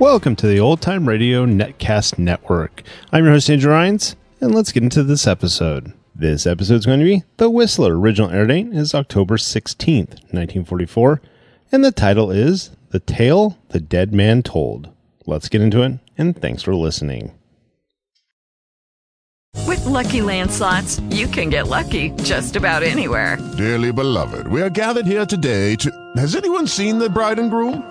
Welcome to the Old Time Radio Netcast Network. I'm your host, Andrew Rhynes, and let's get into this episode. This episode is going to be The Whistler. Original air date is October 16th, 1944, and the title is The Tale the Dead Man Told. Let's get into it, and thanks for listening. With Lucky Land Slots, you can get lucky just about anywhere. Dearly beloved, we are gathered here today to... Has anyone seen the bride and groom?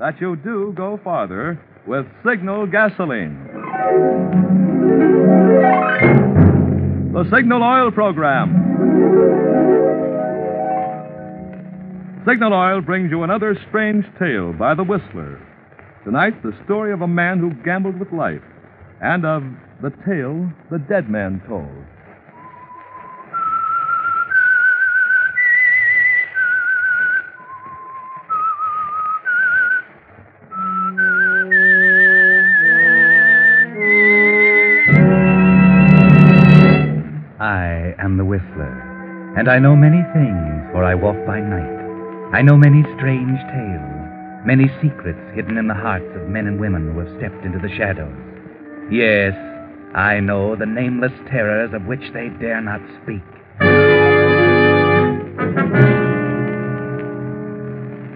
that you do go farther with Signal Gasoline. The Signal Oil Program. Signal Oil brings you another strange tale by The Whistler. Tonight, the story of a man who gambled with life and of the tale the dead man told. I am the Whistler, and I know many things, for I walk by night. I know many strange tales, many secrets hidden in the hearts of men and women who have stepped into the shadows. Yes, I know the nameless terrors of which they dare not speak.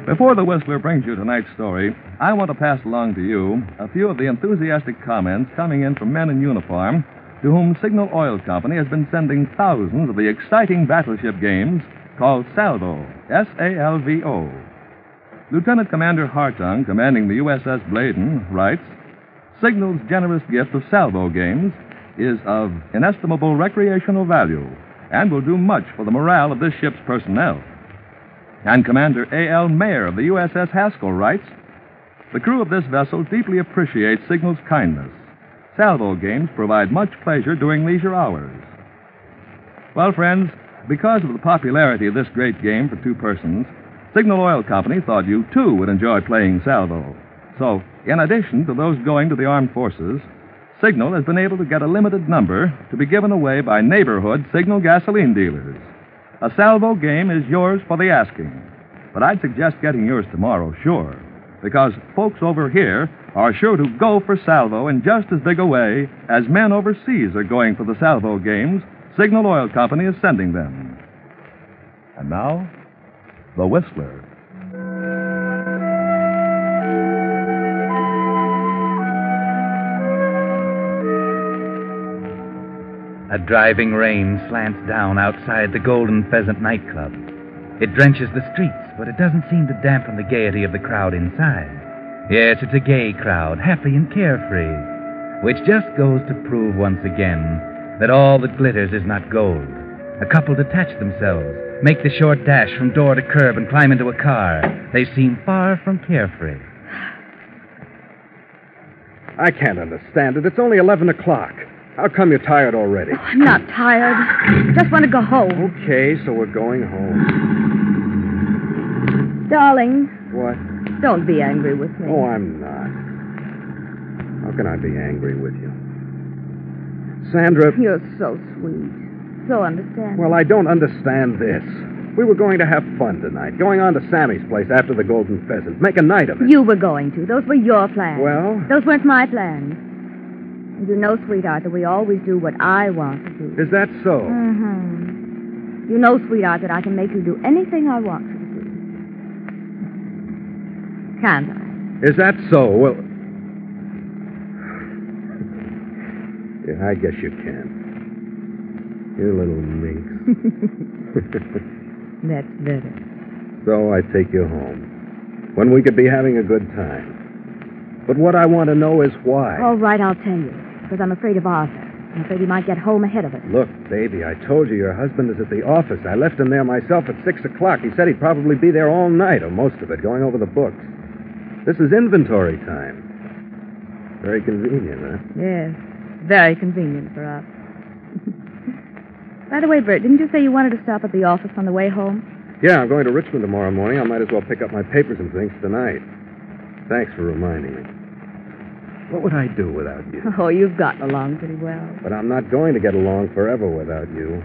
Before the Whistler brings you tonight's story, I want to pass along to you a few of the enthusiastic comments coming in from men in uniform to whom Signal Oil Company has been sending thousands of the exciting battleship games called Salvo, S-A-L-V-O. Lieutenant Commander Hartung, commanding the USS Bladen, writes, Signal's generous gift of Salvo games is of inestimable recreational value and will do much for the morale of this ship's personnel. And Commander A.L. Mayer of the USS Haskell writes, the crew of this vessel deeply appreciates Signal's kindness. Salvo games provide much pleasure during leisure hours. Well, friends, because of the popularity of this great game for two persons, Signal Oil Company thought you, too, would enjoy playing Salvo. So, in addition to those going to the armed forces, Signal has been able to get a limited number to be given away by neighborhood Signal gasoline dealers. A Salvo game is yours for the asking. But I'd suggest getting yours tomorrow, sure, because folks over here are sure to go for Salvo in just as big a way as men overseas are going for the Salvo games Signal Oil Company is sending them. And now, The Whistler. A driving rain slants down outside the Golden Pheasant nightclub. It drenches the streets, but it doesn't seem to dampen the gaiety of the crowd inside. Yes, it's a gay crowd, happy and carefree, which just goes to prove once again that all that glitters is not gold. A couple detach themselves, make the short dash from door to curb and climb into a car. They seem far from carefree. I can't understand it. It's only 11 o'clock. How come you're tired already? Oh, I'm not tired. Just want to go home. Okay, so we're going home. Darling. What? Don't be angry with me. Oh, I'm not. How can I be angry with you? Sandra... You're so sweet. So understanding. Well, I don't understand this. We were going to have fun tonight, going on to Sammy's place after the Golden Pheasant. Make a night of it. You were going to. Those were your plans. Well? Those weren't my plans. You know, sweetheart, that we always do what I want to do. Is that so? Mm-hmm. You know, sweetheart, that I can make you do anything I want you to do. Can't I? Is that so? Well... yeah, I guess you can. You little minx. That's better. So I take you home, when we could be having a good time. But what I want to know is why. All right, I'll tell you. Because I'm afraid of Arthur. I'm afraid he might get home ahead of us. Look, baby, I told you your husband is at the office. I left him there myself at 6 o'clock. He said he'd probably be there all night, or most of it, going over the books. This is inventory time. Very convenient, huh? Yes, very convenient for us. By the way, Bert, didn't you say you wanted to stop at the office on the way home? Yeah, I'm going to Richmond tomorrow morning. I might as well pick up my papers and things tonight. Thanks for reminding me. What would I do without you? Oh, you've gotten along pretty well. But I'm not going to get along forever without you.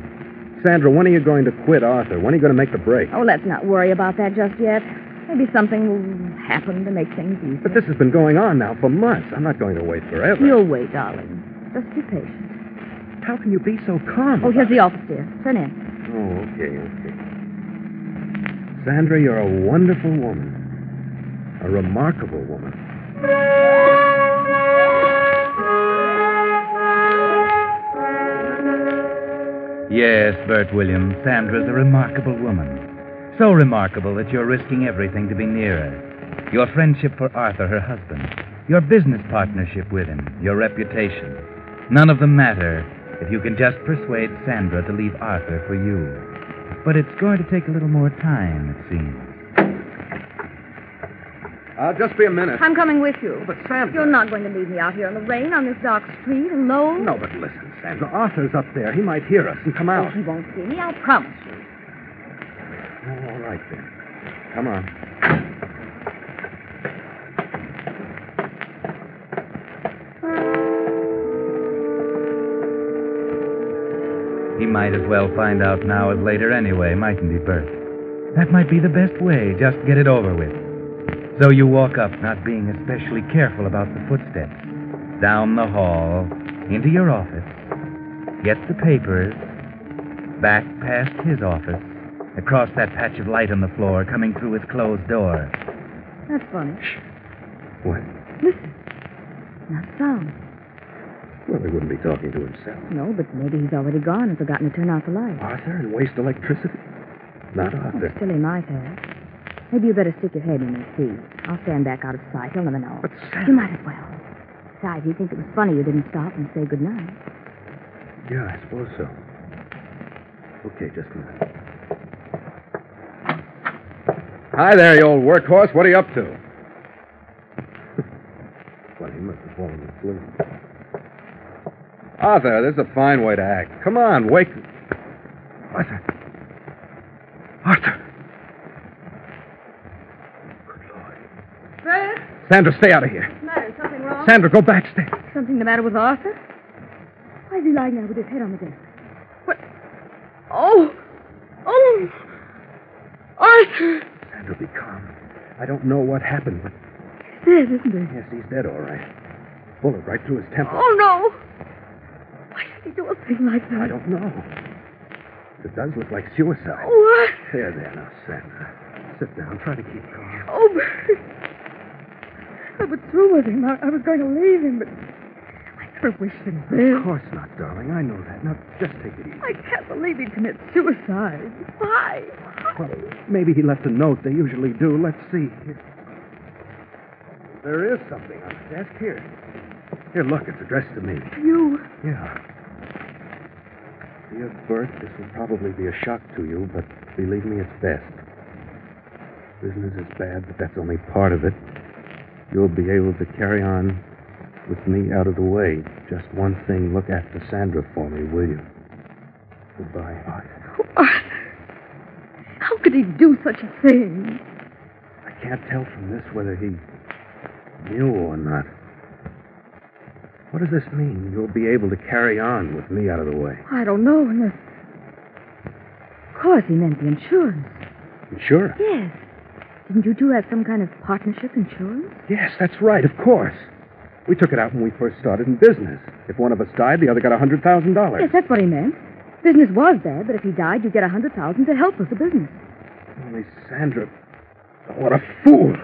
Sandra, when are you going to quit Arthur? When are you going to make the break? Oh, let's not worry about that just yet. Maybe something will happen to make things easier. But this has been going on now for months. I'm not going to wait forever. You'll wait, darling. Just be patient. How can you be so calm? Oh, here's the office, dear. Turn in. Oh, okay. Sandra, you're a wonderful woman. A remarkable woman. Yes, Bert Williams, Sandra's a remarkable woman. So remarkable that you're risking everything to be near her. Your friendship for Arthur, her husband. Your business partnership with him. Your reputation. None of them matter if you can just persuade Sandra to leave Arthur for you. But it's going to take a little more time, it seems. I'll just be a minute. I'm coming with you. But, Sandra... You're not going to leave me out here in the rain on this dark street alone. No, but listen, Sandra. Arthur's up there. He might hear us and come out. Oh, he won't see me. I promise you. Oh, all right, then. Come on. He might as well find out now as later anyway, mightn't he, Bert? That might be the best way. Just get it over with. So you walk up, not being especially careful about the footsteps, down the hall, into your office, get the papers, back past his office, across that patch of light on the floor, coming through his closed door. That's funny. Shh. What? Listen. Not sound. Well, he wouldn't be talking to himself. No, but maybe he's already gone and forgotten to turn out the light. Arthur and waste electricity? Not Arthur. Oh, still he might have. Maybe you better stick your head in and see. I'll stand back out of sight. He'll never know. But Sam... You might as well. Besides, he'd think it was funny you didn't stop and say goodnight. Yeah, I suppose so. Okay, just a minute. Hi there, you old workhorse. What are you up to? Well, he must have fallen asleep. Arthur, this is a fine way to act. Come on, wake... Arthur. Arthur. Sandra, stay out of here. What's the matter? Something wrong? Sandra, go back. Stay. Something the matter with Arthur? Why is he lying there with his head on the desk? What? Oh! Oh! Arthur! Sandra, be calm. I don't know what happened, but... He's dead, isn't he? Yes, he's dead, all right. Bullet right through his temple. Oh, no! Why did he do a thing like that? I don't know. It does look like suicide. What? There, now, Sandra. Sit down. Try to keep calm. Oh, Bert. I was through with him. I was going to leave him, but I never wished him dead. Of course not, darling. I know that. Now, just take it easy. I can't believe he'd commit suicide. Why? Well, maybe he left a note. They usually do. Let's see. Here. There is something on the desk here. Here, look. It's addressed to me. To you? Yeah. Dear Bert, this will probably be a shock to you, but believe me, it's best. Business is bad, but that's only part of it. You'll be able to carry on with me out of the way. Just one thing, look after Sandra for me, will you? Goodbye, Arthur. Oh, Arthur. How could he do such a thing? I can't tell from this whether he knew or not. What does this mean? You'll be able to carry on with me out of the way. I don't know, unless... Of course, he meant the insurance. Insurance? Yes. Didn't you two have some kind of partnership insurance? Yes, that's right, of course. We took it out when we first started in business. If one of us died, the other got $100,000. Yes, that's what he meant. Business was bad, but if he died, you get $100,000 to help with the business. Only Sandra... What a fool!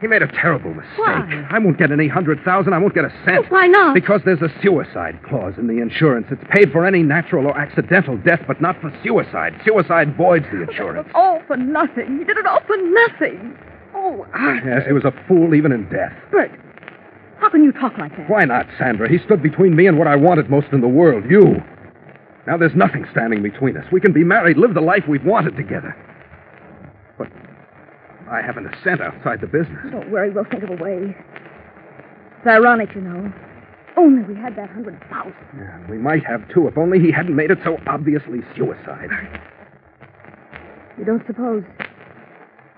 He made a terrible mistake. Why? I won't get any $100,000. I won't get a cent. Oh, why not? Because there's a suicide clause in the insurance. It's paid for any natural or accidental death, but not for suicide. Suicide voids the insurance. But all for nothing. He did it all for nothing. Oh, Arthur. Yes, he was a fool even in death. Bert, how can you talk like that? Why not, Sandra? He stood between me and what I wanted most in the world, you. Now there's nothing standing between us. We can be married, live the life we've wanted together. But... I haven't a cent outside the business. Don't worry, we'll think of a way. It's ironic, you know. Only we had that 100,000. Yeah, we might have, too, if only he hadn't made it so obviously suicide. You don't suppose...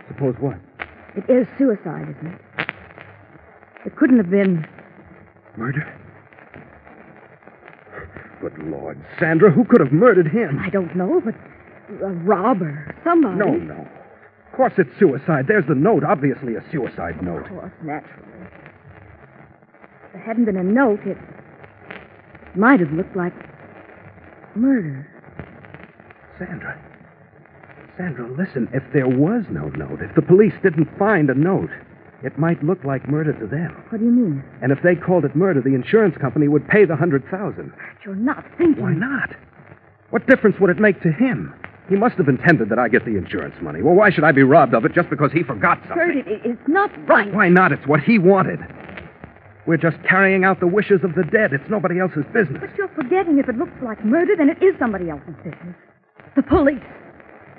Suppose what? It is suicide, isn't it? It couldn't have been... Murder? Good Lord, Sandra, who could have murdered him? I don't know, but a robber, somebody... No. Of course it's suicide. There's the note. Obviously a suicide note. Of course, naturally. If there hadn't been a note, it might have looked like murder. Sandra, listen. If there was no note, if the police didn't find a note, it might look like murder to them. What do you mean? And if they called it murder, the insurance company would pay the $100,000. You're not thinking. Why not? What difference would it make to him? He must have intended that I get the insurance money. Well, why should I be robbed of it just because he forgot something? Bert, it's not right. Why not? It's what he wanted. We're just carrying out the wishes of the dead. It's nobody else's business. But you're forgetting if it looks like murder, then it is somebody else's business. The police.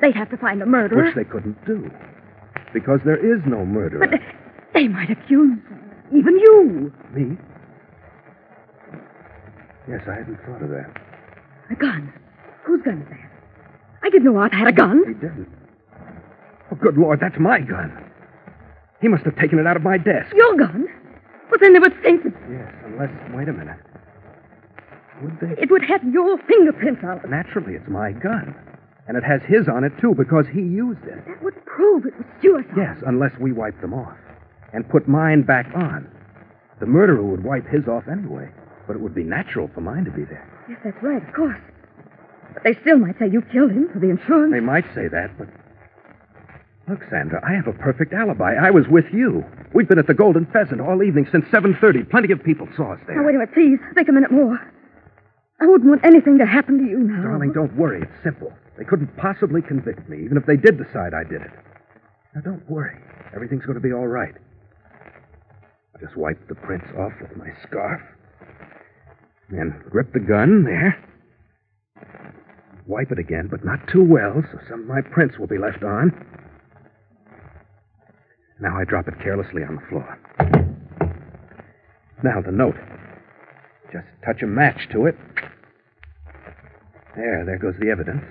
They'd have to find the murderer. Which they couldn't do. Because there is no murderer. But they might accuse even you. Me? Yes, I hadn't thought of that. A gun. Whose gun is that? I didn't know Arthur had a gun. He didn't. Oh, good Lord, that's my gun. He must have taken it out of my desk. Your gun? Well, then they would think that... Yes, unless... Wait a minute. Would they? It would have your fingerprints on it. Naturally, it's my gun. And it has his on it, too, because he used it. That would prove it was suicide. Yes, unless we wiped them off and put mine back on. The murderer would wipe his off anyway, but it would be natural for mine to be there. Yes, that's right, of course. But they still might say you killed him for the insurance. They might say that, but... Look, Sandra, I have a perfect alibi. I was with you. We've been at the Golden Pheasant all evening since 7:30. Plenty of people saw us there. Now, wait a minute, please. Think a minute more. I wouldn't want anything to happen to you now. Darling, don't worry. It's simple. They couldn't possibly convict me, even if they did decide I did it. Now, don't worry. Everything's going to be all right. I just wiped the prints off with my scarf. And gripped the gun there. Wipe it again, but not too well, so some of my prints will be left on. Now I drop it carelessly on the floor. Now, the note. Just touch a match to it. There goes the evidence.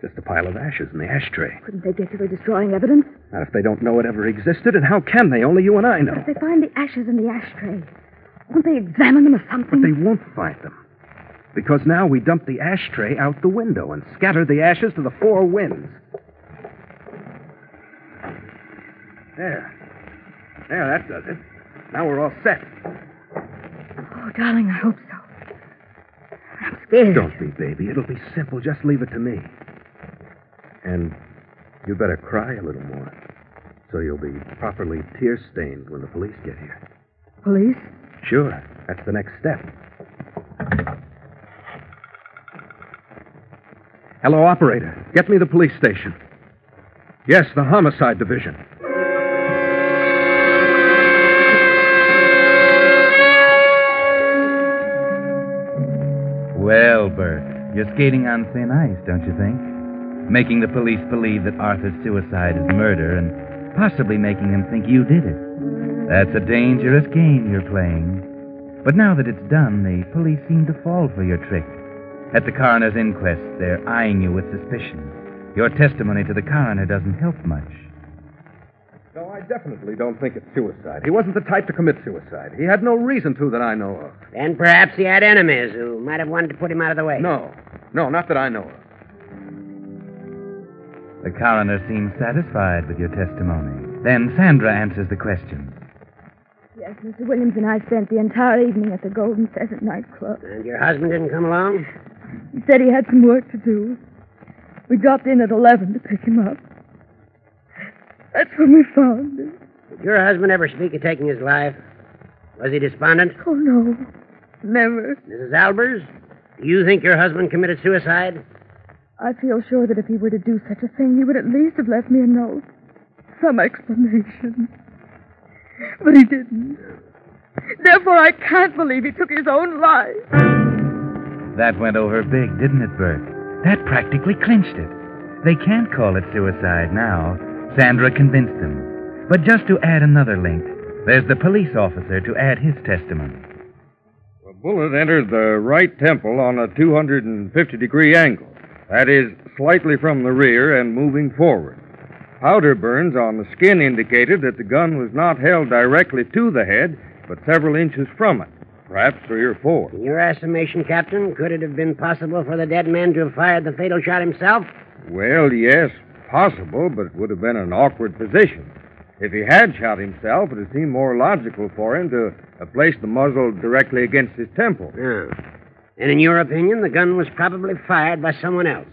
Just a pile of ashes in the ashtray. Couldn't they get to the destroying evidence? Not if they don't know it ever existed, and how can they? Only you and I know. But if they find the ashes in the ashtray, won't they examine them or something? But they won't find them. Because now we dump the ashtray out the window and scatter the ashes to the four winds. There, that does it. Now we're all set. Oh, darling, I hope so. I'm scared. Don't be, baby. It'll be simple. Just leave it to me. And you better cry a little more, so you'll be properly tear-stained when the police get here. Police? Sure. That's the next step. Hello, operator. Get me the police station. Yes, the homicide division. Well, Bert, you're skating on thin ice, don't you think? Making the police believe that Arthur's suicide is murder and possibly making them think you did it. That's a dangerous game you're playing. But now that it's done, the police seem to fall for your trick. At the coroner's inquest, they're eyeing you with suspicion. Your testimony to the coroner doesn't help much. No, I definitely don't think it's suicide. He wasn't the type to commit suicide. He had no reason to that I know of. Then perhaps he had enemies who might have wanted to put him out of the way. No, not that I know of. The coroner seems satisfied with your testimony. Then Sandra answers the question. Yes, Mr. Williams and I spent the entire evening at the Golden Pheasant nightclub. And your husband didn't come along? He said he had some work to do. We dropped in at 11 to pick him up. That's when we found him. Did your husband ever speak of taking his life? Was he despondent? Oh, no. Never. Mrs. Albers, do you think your husband committed suicide? I feel sure that if he were to do such a thing, he would at least have left me a note. Some explanation. But he didn't. Therefore, I can't believe he took his own life. That went over big, didn't it, Bert? That practically clinched it. They can't call it suicide now. Sandra convinced them. But just to add another link, there's the police officer to add his testimony. The bullet entered the right temple on a 250-degree angle. That is, slightly from the rear and moving forward. Powder burns on the skin indicated that the gun was not held directly to the head, but several inches from it, perhaps 3 or 4. In your estimation, Captain, could it have been possible for the dead man to have fired the fatal shot himself? Well, yes, possible, but it would have been an awkward position. If he had shot himself, it would seem more logical for him to have placed the muzzle directly against his temple. Yeah. And in your opinion, the gun was probably fired by someone else.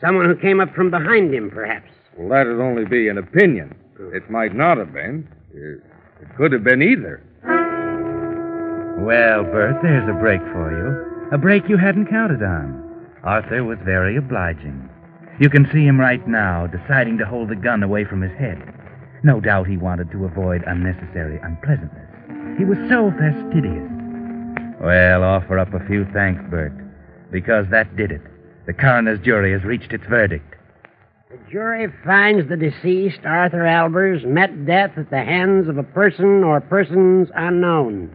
Someone who came up from behind him, perhaps. Well, that would only be an opinion. It might not have been. It could have been either. Well, Bert, there's a break for you. A break you hadn't counted on. Arthur was very obliging. You can see him right now, deciding to hold the gun away from his head. No doubt he wanted to avoid unnecessary unpleasantness. He was so fastidious. Well, offer up a few thanks, Bert, because that did it. The coroner's jury has reached its verdict. The jury finds the deceased, Arthur Albers, met death at the hands of a person or persons unknown.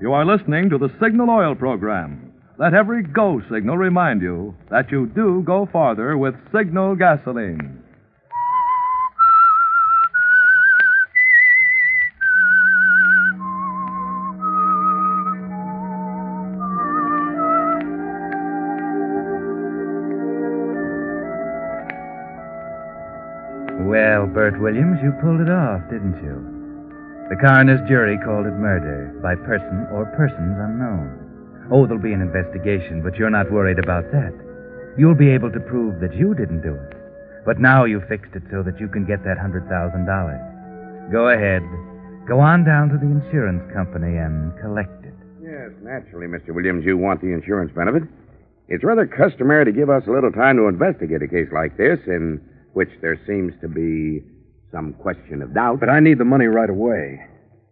You are listening to the Signal Oil program. Let every go signal remind you that you do go farther with Signal gasoline. Well, Bert Williams, you pulled it off, didn't you? The coroner's jury called it murder by person or persons unknown. Oh, there'll be an investigation, but you're not worried about that. You'll be able to prove that you didn't do it. But now you fixed it so that you can get that $100,000. Go ahead. Go on down to the insurance company and collect it. Yes, naturally, Mr. Williams, you want the insurance benefit. It's rather customary to give us a little time to investigate a case like this, and which there seems to be some question of doubt. But I need the money right away.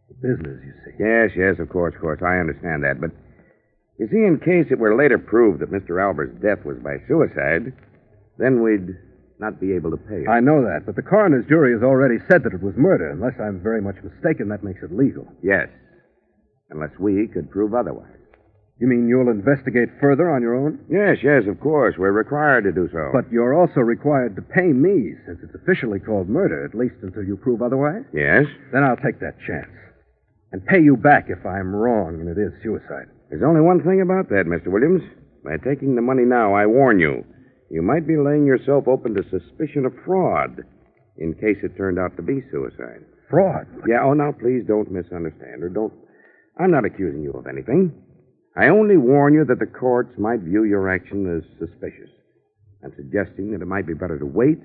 The business, you see. Yes, of course. I understand that. But, you see, in case it were later proved that Mr. Albert's death was by suicide, then we'd not be able to pay it. I know that, but the coroner's jury has already said that it was murder. Unless I'm very much mistaken, that makes it legal. Yes, unless we could prove otherwise. You mean you'll investigate further on your own? Yes, of course. We're required to do so. But you're also required to pay me, since it's officially called murder, at least until you prove otherwise? Yes. Then I'll take that chance. And pay you back if I'm wrong and it is suicide. There's only one thing about that, Mr. Williams. By taking the money now, I warn you, you might be laying yourself open to suspicion of fraud in case it turned out to be suicide. Fraud? Yeah, now please don't misunderstand or don't... I'm not accusing you of anything. I only warn you that the courts might view your action as suspicious. I'm suggesting that it might be better to wait,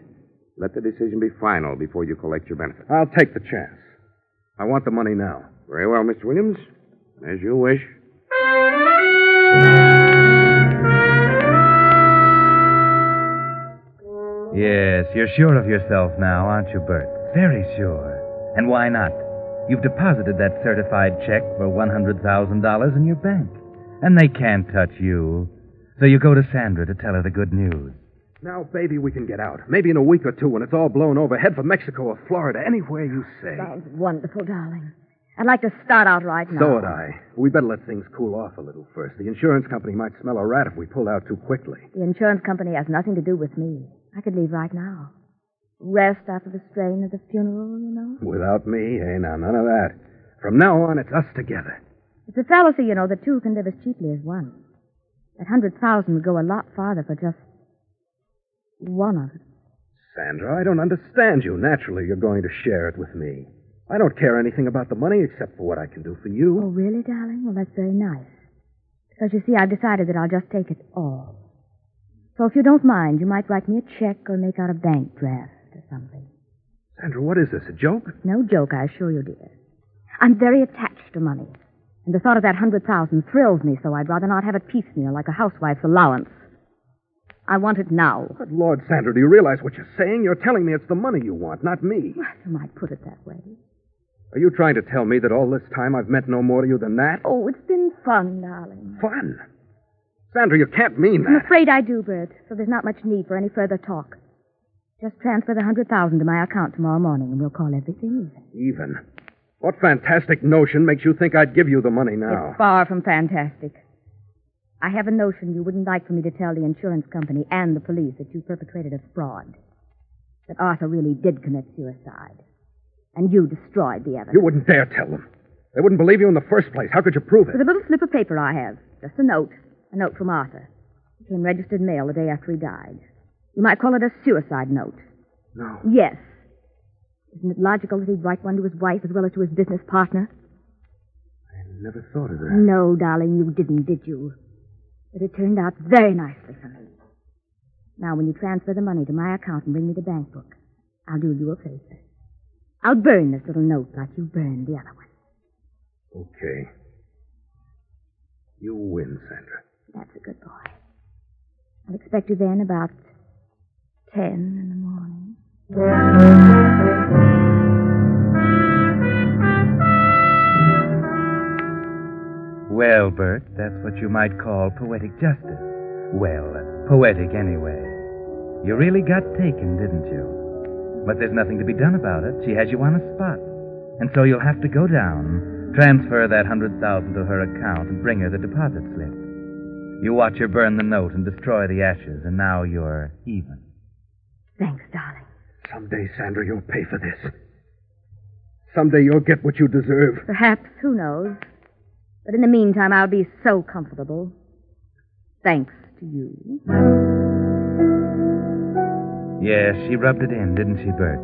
let the decision be final before you collect your benefit. I'll take the chance. I want the money now. Very well, Mr. Williams. As you wish. Yes, you're sure of yourself now, aren't you, Bert? Very sure. And why not? You've deposited that certified check for $100,000 in your bank. And they can't touch you. So you go to Sandra to tell her the good news. Now, baby, we can get out. Maybe in a week or two when it's all blown over. Head for Mexico or Florida, anywhere you say. Sounds wonderful, darling. I'd like to start out right now. So would I. We better let things cool off a little first. The insurance company might smell a rat if we pulled out too quickly. The insurance company has nothing to do with me. I could leave right now. Rest after the strain of the funeral, you know. Without me? Hey, now, none of that. From now on, it's us together. It's a fallacy, you know, that two can live as cheaply as one. That 100,000 would go a lot farther for just one of it. Sandra, I don't understand you. Naturally, you're going to share it with me. I don't care anything about the money except for what I can do for you. Oh, really, darling? Well, that's very nice. Because, you see, I've decided that I'll just take it all. So if you don't mind, you might write me a check or make out a bank draft or something. Sandra, what is this, a joke? It's no joke, I assure you, dear. I'm very attached to money. And the thought of that 100,000 thrills me, so I'd rather not have it piecemeal like a housewife's allowance. I want it now. But, Lord, Sandra, do you realize what you're saying? You're telling me it's the money you want, not me. Well, you might put it that way. Are you trying to tell me that all this time I've meant no more to you than that? Oh, it's been fun, darling. Fun? Sandra, you can't mean that. I'm afraid I do, Bert, so there's not much need for any further talk. Just transfer the 100,000 to my account tomorrow morning, and we'll call everything even. Even? What fantastic notion makes you think I'd give you the money now? It's far from fantastic. I have a notion you wouldn't like for me to tell the insurance company and the police that you perpetrated a fraud. That Arthur really did commit suicide. And you destroyed the evidence. You wouldn't dare tell them. They wouldn't believe you in the first place. How could you prove it? With a little slip of paper I have. Just a note. A note from Arthur. It came registered mail the day after he died. You might call it a suicide note. No. Yes. Isn't it logical that he'd write one to his wife as well as to his business partner? I never thought of that. No, darling, you didn't, did you? But it turned out very nicely for me. Now, when you transfer the money to my account and bring me the bank book, I'll do you a favor. I'll burn this little note like you burned the other one. Okay. You win, Sandra. That's a good boy. I'll expect you then about 10 in the morning. Well, Bert, that's what you might call poetic justice. Well, poetic anyway. You really got taken, didn't you? But there's nothing to be done about it. She has you on a spot. And so you'll have to go down, transfer that 100,000 to her account, and bring her the deposit slip. You watch her burn the note and destroy the ashes, and now you're even. Thanks, darling. Someday, Sandra, you'll pay for this. Someday you'll get what you deserve. Perhaps, who knows. But in the meantime, I'll be so comfortable. Thanks to you. Yes, she rubbed it in, didn't she, Bert?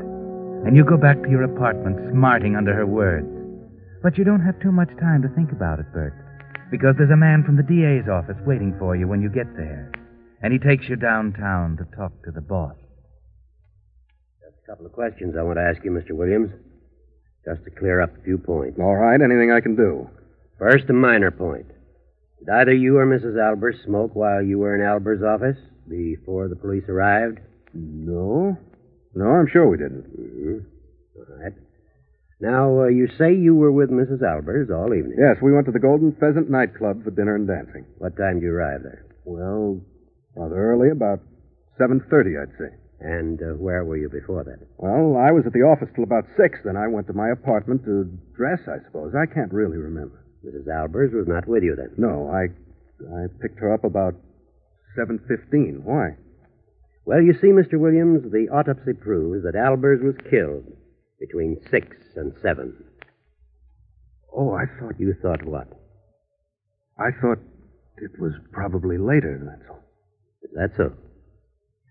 And you go back to your apartment, smarting under her words. But you don't have too much time to think about it, Bert, because there's a man from the DA's office waiting for you when you get there. And he takes you downtown to talk to the boss. A couple of questions I want to ask you, Mr. Williams, just to clear up a few points. All right, anything I can do. First, a minor point. Did either you or Mrs. Albers smoke while you were in Albers' office before the police arrived? No, I'm sure we didn't. Mm-hmm. All right. Now, you say you were with Mrs. Albers all evening. Yes, we went to the Golden Pheasant nightclub for dinner and dancing. What time did you arrive there? Well, rather early, about 7:30, I'd say. And where were you before that? Well, I was at the office till about 6. Then I went to my apartment to dress, I suppose. I can't really remember. Mrs. Albers was not with you then? No, I picked her up about 7:15. Why? Well, you see, Mr. Williams, the autopsy proves that Albers was killed between 6 and 7. Oh, I thought... You thought what? I thought it was probably later, that's all. Is that so?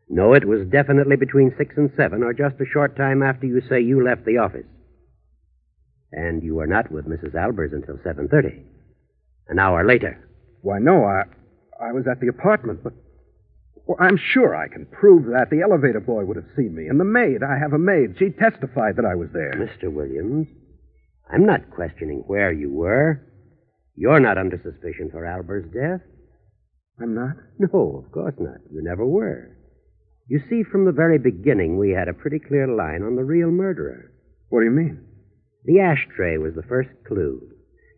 No, it was definitely between 6 and 7, or just a short time after you say you left the office. And you were not with Mrs. Albers until 7:30. An hour later. Why, no, I was at the apartment, but... Well, I'm sure I can prove that. The elevator boy would have seen me. And the maid, I have a maid. She testified that I was there. Mr. Williams, I'm not questioning where you were. You're not under suspicion for Albert's death. I'm not? No, of course not. You never were. You see, from the very beginning, we had a pretty clear line on the real murderer. What do you mean? The ashtray was the first clue.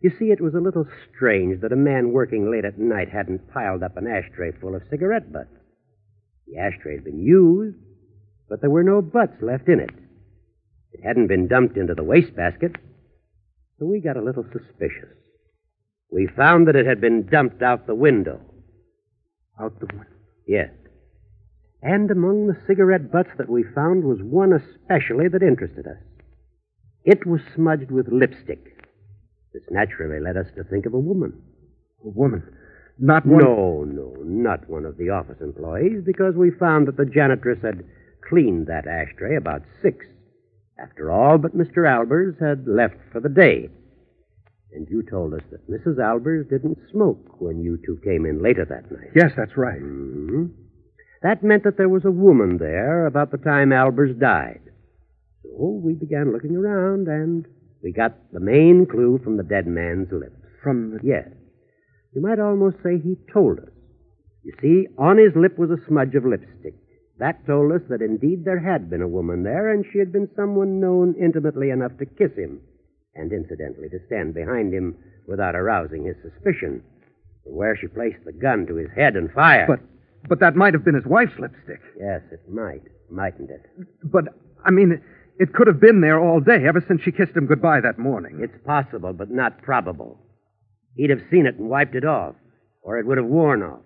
You see, it was a little strange that a man working late at night hadn't piled up an ashtray full of cigarette butts. The ashtray had been used, but there were no butts left in it. It hadn't been dumped into the wastebasket, so we got a little suspicious. We found that it had been dumped out the window. Out the window? Yes. And among the cigarette butts that we found was one especially that interested us. It was smudged with lipstick. This naturally led us to think of a woman. A woman? Not one... No, not one of the office employees, because we found that the janitress had cleaned that ashtray about 6. After all, but Mr. Albers had left for the day. And you told us that Mrs. Albers didn't smoke when you two came in later that night. Yes, that's right. Mm-hmm. That meant that there was a woman there about the time Albers died. So we began looking around, and we got the main clue from the dead man's lips. From the... Yes. You might almost say he told us. You see, on his lip was a smudge of lipstick. That told us that indeed there had been a woman there, and she had been someone known intimately enough to kiss him, and incidentally to stand behind him without arousing his suspicion, for where she placed the gun to his head and fired. But that might have been his wife's lipstick. Yes, it might, mightn't it? But, I mean, it could have been there all day, ever since she kissed him goodbye that morning. It's possible, but not probable. He'd have seen it and wiped it off, or it would have worn off.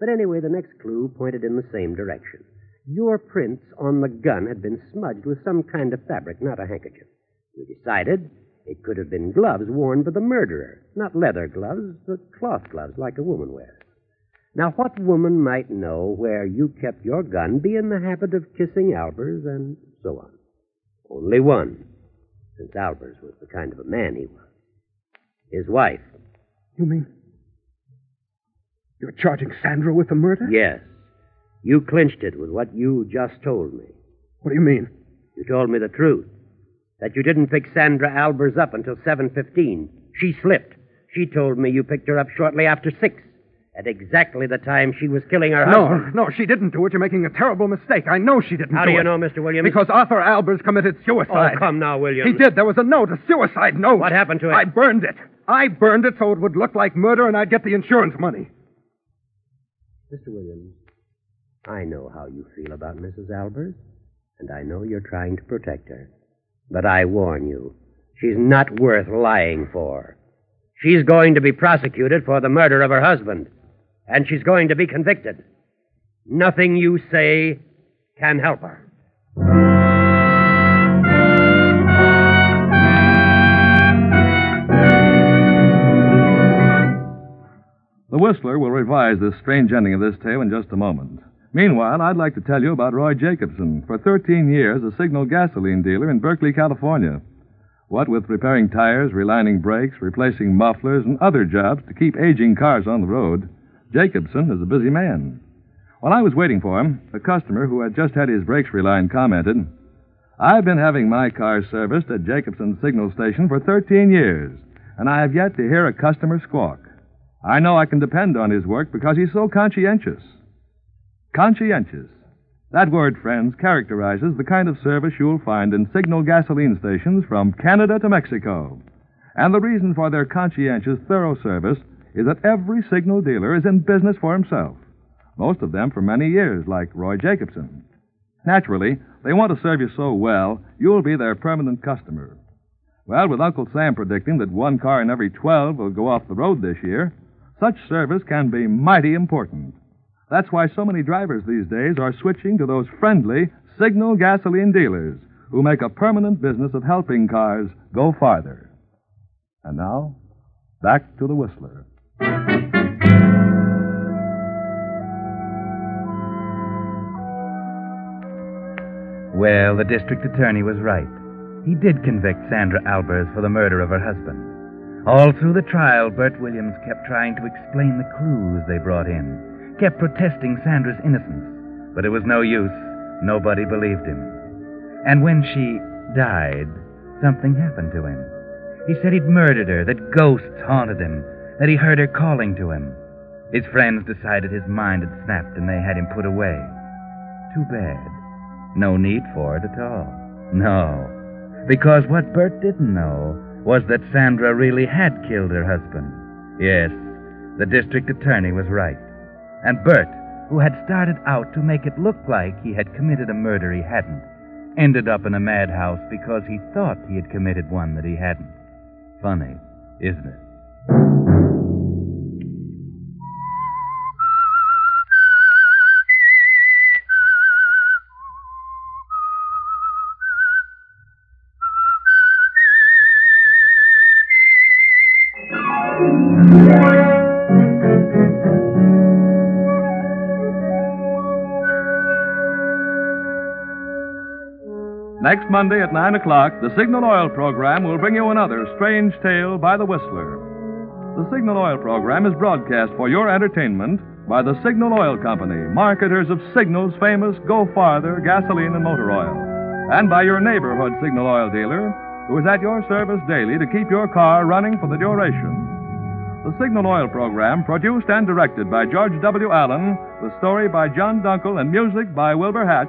But anyway, the next clue pointed in the same direction. Your prints on the gun had been smudged with some kind of fabric, not a handkerchief. We decided it could have been gloves worn by the murderer, not leather gloves, but cloth gloves like a woman wears. Now, what woman might know where you kept your gun, be in the habit of kissing Albers, and so on? Only one, since Albers was the kind of a man he was. His wife. You mean you're charging Sandra with the murder? Yes. You clinched it with what you just told me. What do you mean? You told me the truth. That you didn't pick Sandra Albers up until 7:15. She slipped. She told me you picked her up shortly after 6, at exactly the time she was killing her husband. No, she didn't do it. You're making a terrible mistake. I know she didn't do it. How do you know, Mr. Williams? Because Arthur Albers committed suicide. Oh, come now, Williams. He did. There was a note, a suicide note. What happened to it? I burned it so it would look like murder and I'd get the insurance money. Mr. Williams, I know how you feel about Mrs. Albers, and I know you're trying to protect her. But I warn you, she's not worth lying for. She's going to be prosecuted for the murder of her husband, and she's going to be convicted. Nothing you say can help her. The Whistler will revise this strange ending of this tale in just a moment. Meanwhile, I'd like to tell you about Roy Jacobson, for 13 years a Signal gasoline dealer in Berkeley, California. What with repairing tires, relining brakes, replacing mufflers, and other jobs to keep aging cars on the road, Jacobson is a busy man. While I was waiting for him, a customer who had just had his brakes relined commented, "I've been having my car serviced at Jacobson's Signal Station for 13 years, and I have yet to hear a customer squawk. I know I can depend on his work because he's so conscientious." Conscientious. That word, friends, characterizes the kind of service you'll find in Signal gasoline stations from Canada to Mexico. And the reason for their conscientious, thorough service is that every Signal dealer is in business for himself, most of them for many years, like Roy Jacobson. Naturally, they want to serve you so well, you'll be their permanent customer. Well, with Uncle Sam predicting that one car in every 12 will go off the road this year, such service can be mighty important. That's why so many drivers these days are switching to those friendly Signal gasoline dealers who make a permanent business of helping cars go farther. And now, back to the Whistler. Well, the district attorney was right. He did convict Sandra Albers for the murder of her husband. All through the trial, Bert Williams kept trying to explain the clues they brought in, kept protesting Sandra's innocence. But it was no use. Nobody believed him. And when she died, something happened to him. He said he'd murdered her, that ghosts haunted him, that he heard her calling to him. His friends decided his mind had snapped and they had him put away. Too bad. No need for it at all. No. Because what Bert didn't know was that Sandra really had killed her husband. Yes, the district attorney was right. And Bert, who had started out to make it look like he had committed a murder he hadn't, ended up in a madhouse because he thought he had committed one that he hadn't. Funny, isn't it? Next Monday at 9 o'clock, the Signal Oil program will bring you another strange tale by the Whistler. The Signal Oil program is broadcast for your entertainment by the Signal Oil Company, marketers of Signal's famous Go Farther gasoline and motor oil, and by your neighborhood Signal Oil dealer, who is at your service daily to keep your car running for the duration. The Signal Oil program, produced and directed by George W. Allen, the story by John Dunkel, and music by Wilbur Hatch,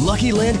Lucky Land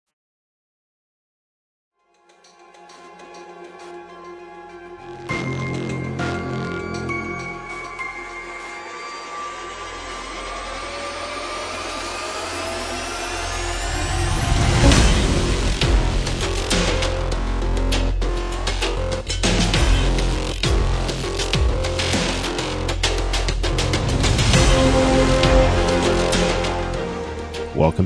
Welcome